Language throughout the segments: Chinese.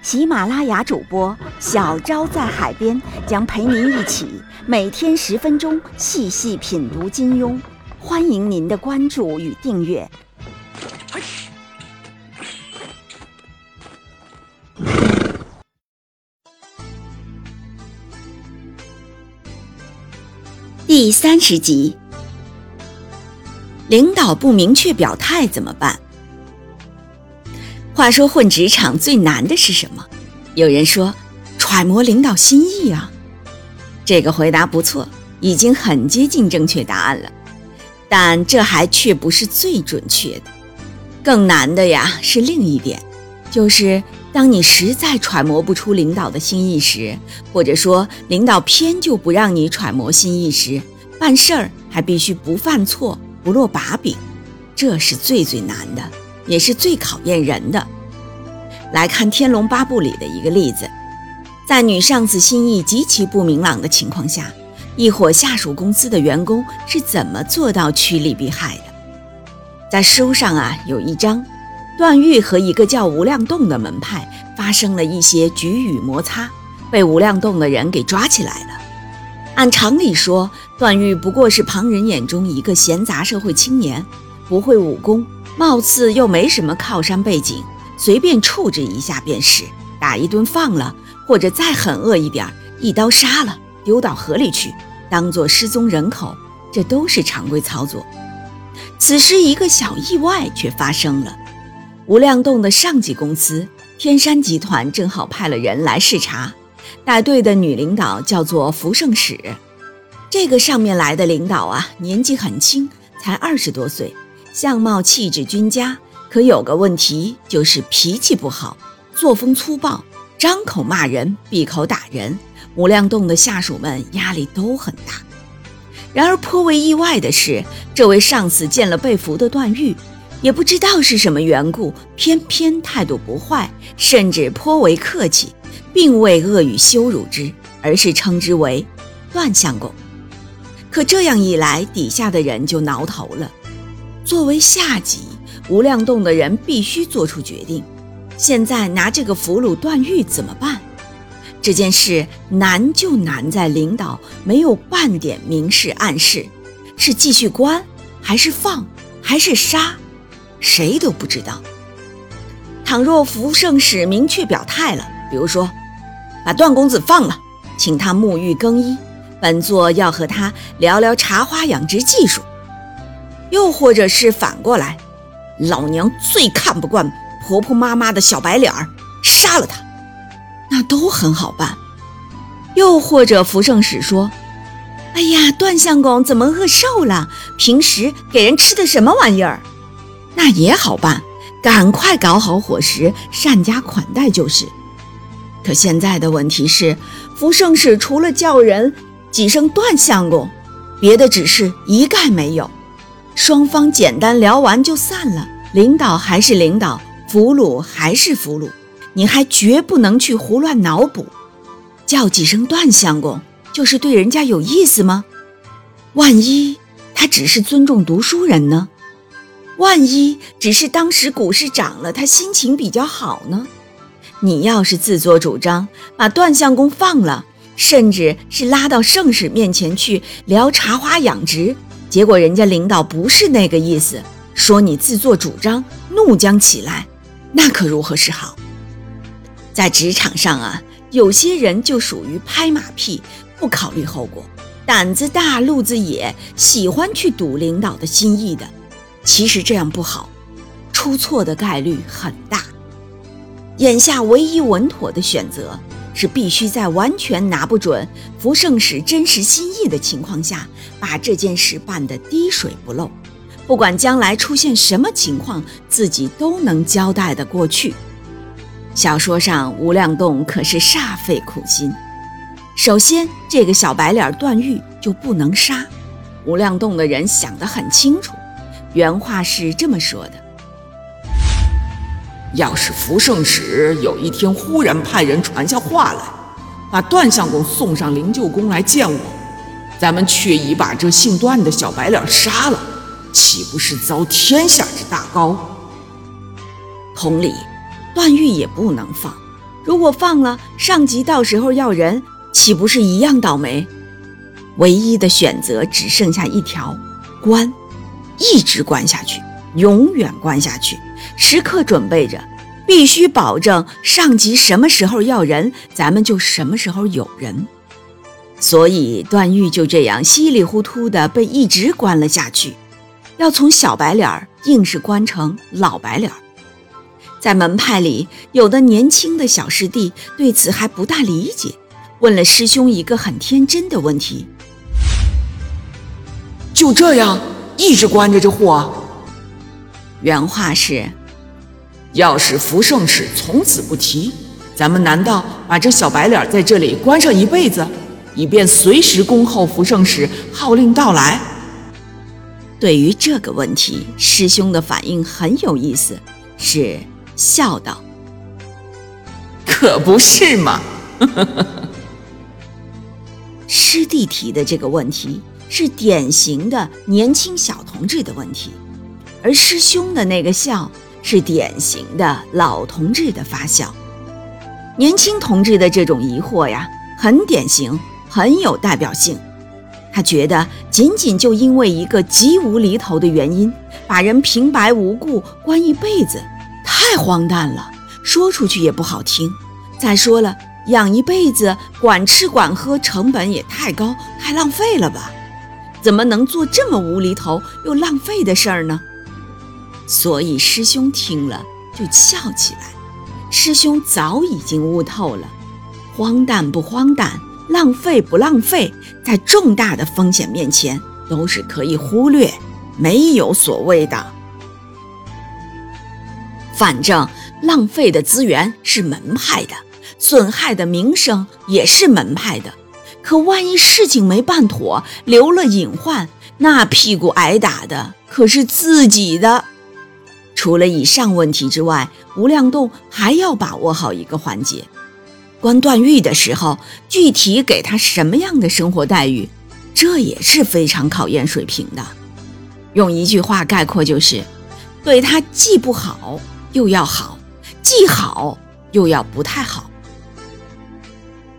喜马拉雅主播小昭在海边将陪您一起每天10分钟细细品读金庸，欢迎您的关注与订阅。第30集，领导不明确表态怎么办？话说混职场最难的是什么？有人说揣摩领导心意啊，这个回答不错，已经很接近正确答案了，但这还却不是最准确的。更难的呀是另一点，就是当你实在揣摩不出领导的心意时，或者说领导偏就不让你揣摩心意时，办事儿还必须不犯错不落把柄，这是最难的，也是最考验人的。来看《天龙八部》里的一个例子，在女上司心意极其不明朗的情况下，一伙下属公司的员工是怎么做到趋利避害的。在书上啊有一章，段誉和一个叫无量洞的门派发生了一些局语摩擦，被无量洞的人给抓起来了。按常理说，段誉不过是旁人眼中一个闲杂社会青年，不会武功，貌似又没什么靠山背景，随便处置一下便是，打一顿放了，或者再狠恶一点，一刀杀了，丢到河里去，当作失踪人口，这都是常规操作。此时一个小意外却发生了，无量洞的上级公司天山集团正好派了人来视察，带队的女领导叫做福圣使。这个上面来的领导啊，年纪很轻，才20多岁，相貌气质均佳，可有个问题，就是脾气不好，作风粗暴，张口骂人，闭口打人，无量洞的下属们压力都很大。然而颇为意外的是，这位上司见了被俘的段誉，也不知道是什么缘故，偏偏态度不坏，甚至颇为客气，并未恶语羞辱之，而是称之为段相公。可这样一来，底下的人就挠头了。作为下级，无量洞的人必须做出决定，现在拿这个俘虏段誉怎么办？这件事难就难在领导没有半点明示暗示，是继续关，还是放，还是杀，谁都不知道。倘若福圣使明确表态了，比如说把段公子放了，请他沐浴更衣，本座要和他聊聊茶花养殖技术。又或者是反过来，老娘最看不惯婆婆妈妈的小白脸儿，杀了他，那都很好办。又或者福圣使说，哎呀，段相公怎么饿瘦了，平时给人吃的什么玩意儿，那也好办，赶快搞好伙食，善加款待就是。可现在的问题是，福圣使除了叫人几声段相公，别的指示一概没有。双方简单聊完就散了，领导还是领导，俘虏还是俘虏，你还绝不能去胡乱脑补。叫几声段相公，就是对人家有意思吗？万一他只是尊重读书人呢？万一只是当时股市涨了，他心情比较好呢？你要是自作主张把段相公放了，甚至是拉到圣使面前去聊茶花养殖，结果人家领导不是那个意思，说你自作主张，怒将起来，那可如何是好？在职场上啊，有些人就属于拍马屁，不考虑后果，胆子大路子野，喜欢去赌领导的心意的。其实这样不好，出错的概率很大。眼下唯一稳妥的选择是，必须在完全拿不准福圣使真实心意的情况下，把这件事办得滴水不漏，不管将来出现什么情况，自己都能交代得过去。小说上吴亮栋可是煞费苦心。首先，这个小白脸段誉就不能杀。吴亮栋的人想得很清楚，原话是这么说的：要是福圣使有一天忽然派人传下话来，把段相公送上灵鹫宫来见我，咱们却已把这姓段的小白脸杀了，岂不是遭天下之大糕？同理，段誉也不能放，如果放了，上级到时候要人，岂不是一样倒霉？唯一的选择只剩下一条，关，一直关下去，永远关下去，时刻准备着，必须保证上级什么时候要人，咱们就什么时候有人。所以段誉就这样稀里糊涂地被一直关了下去，要从小白脸硬是关成老白脸。在门派里，有的年轻的小师弟对此还不大理解，问了师兄一个很天真的问题：就这样一直关着这货？原话是：要是福圣使从此不提，咱们难道把这小白脸在这里关上一辈子，以便随时恭候福圣使号令到来？对于这个问题，师兄的反应很有意思，是笑道：可不是嘛。师弟提的这个问题是典型的年轻小同志的问题，而师兄的那个笑是典型的老同志的发笑。年轻同志的这种疑惑呀，很典型，很有代表性。他觉得仅仅就因为一个极无厘头的原因，把人平白无故关一辈子，太荒诞了，说出去也不好听。再说了，养一辈子，管吃管喝，成本也太高，太浪费了吧？怎么能做这么无厘头又浪费的事儿呢？所以师兄听了就笑起来。师兄早已经悟透了，荒诞不荒诞，浪费不浪费，在重大的风险面前都是可以忽略，没有所谓的。反正浪费的资源是门派的，损害的名声也是门派的，可万一事情没办妥，留了隐患，那屁股挨打的可是自己的。除了以上问题之外，吴亮栋还要把握好一个环节，关段誉的时候，具体给他什么样的生活待遇，这也是非常考验水平的。用一句话概括就是，对他既不好，又要好，既好，又要不太好。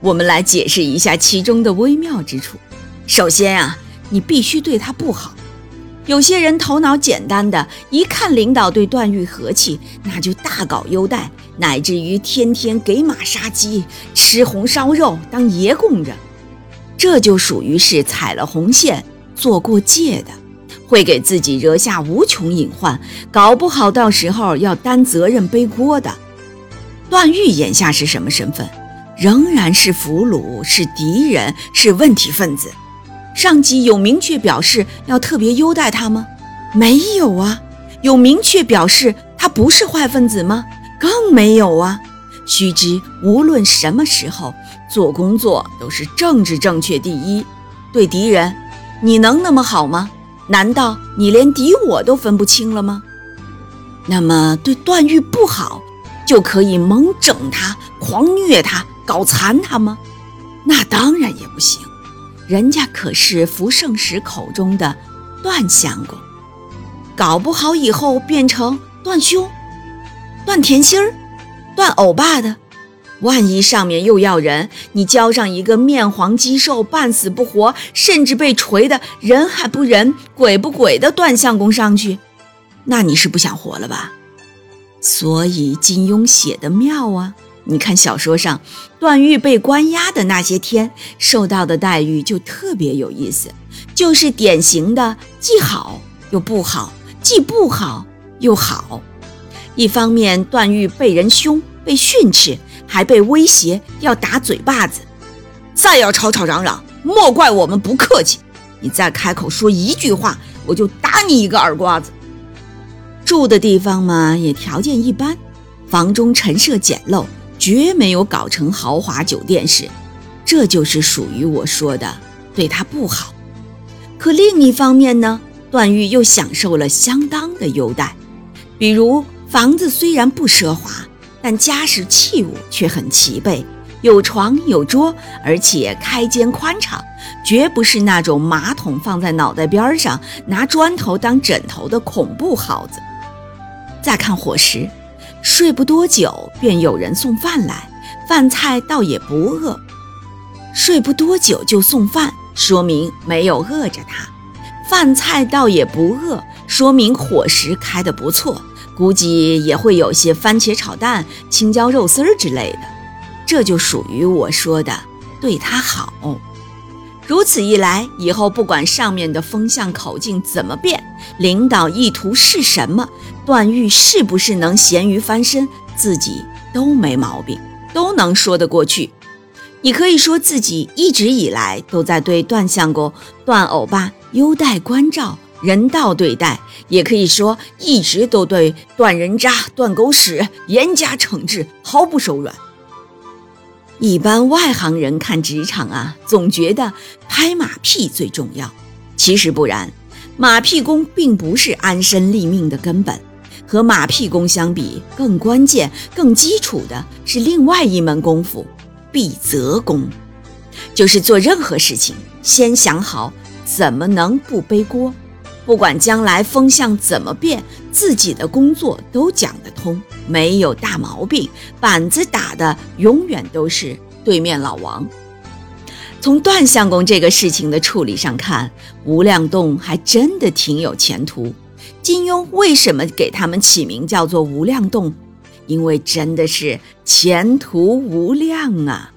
我们来解释一下其中的微妙之处。首先啊，你必须对他不好。有些人头脑简单的，一看领导对段誉和气，那就大搞优待，乃至于天天给马杀鸡，吃红烧肉当爷供着，这就属于是踩了红线做过界的，会给自己惹下无穷隐患，搞不好到时候要担责任背锅的。段誉眼下是什么身份？仍然是俘虏，是敌人，是问题分子。上级有明确表示要特别优待他吗？没有啊。有明确表示他不是坏分子吗？更没有啊。须知无论什么时候做工作都是政治正确第一，对敌人你能那么好吗？难道你连敌我都分不清了吗？那么对段誉不好，就可以猛整他，狂虐他，搞残他吗？那当然也不行，人家可是福圣使口中的段相公，搞不好以后变成段兄、段甜心儿、段欧巴的，万一上面又要人，你交上一个面黄肌瘦、半死不活，甚至被锤的人还不人、鬼不鬼的段相公上去，那你是不想活了吧？所以金庸写的妙啊，你看小说上段誉被关押的那些天，受到的待遇就特别有意思，就是典型的既好又不好，既不好又好。一方面段誉被人凶，被训斥，还被威胁要打嘴巴子，再要吵吵嚷嚷，莫怪我们不客气，你再开口说一句话，我就打你一个耳瓜子。住的地方嘛，也条件一般，房中陈设简陋，绝没有搞成豪华酒店式，这就是属于我说的对他不好。可另一方面呢，段誉又享受了相当的优待，比如房子虽然不奢华，但家事器物却很齐备，有床有桌，而且开间宽敞，绝不是那种马桶放在脑袋边上拿砖头当枕头的恐怖耗子。再看伙食，睡不多久便有人送饭来，饭菜倒也不饿。睡不多久就送饭，说明没有饿着他；饭菜倒也不饿，说明伙食开得不错，估计也会有些番茄炒蛋、青椒肉丝之类的。这就属于我说的对他好。如此一来，以后不管上面的风向口径怎么变，领导意图是什么，段誉是不是能咸鱼翻身，自己都没毛病，都能说得过去。你可以说自己一直以来都在对段相公、段欧巴优待关照，人道对待，也可以说一直都对段人渣、段狗屎严加惩治，毫不手软。一般外行人看职场啊，总觉得拍马屁最重要，其实不然，马屁功并不是安身立命的根本。和马屁功相比，更关键、更基础的是另外一门功夫——避责功，就是做任何事情，先想好怎么能不背锅，不管将来风向怎么变，自己的工作都讲得通。没有大毛病，板子打的永远都是对面老王。从段相公这个事情的处理上看，无量洞还真的挺有前途。金庸为什么给他们起名叫做无量洞？因为真的是前途无量啊！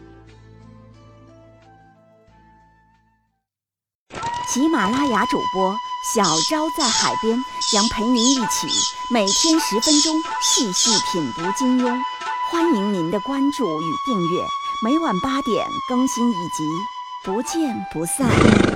喜马拉雅主播小昭在海边将陪您一起每天10分钟细细品读金庸，欢迎您的关注与订阅，每晚8点更新一集，不见不散。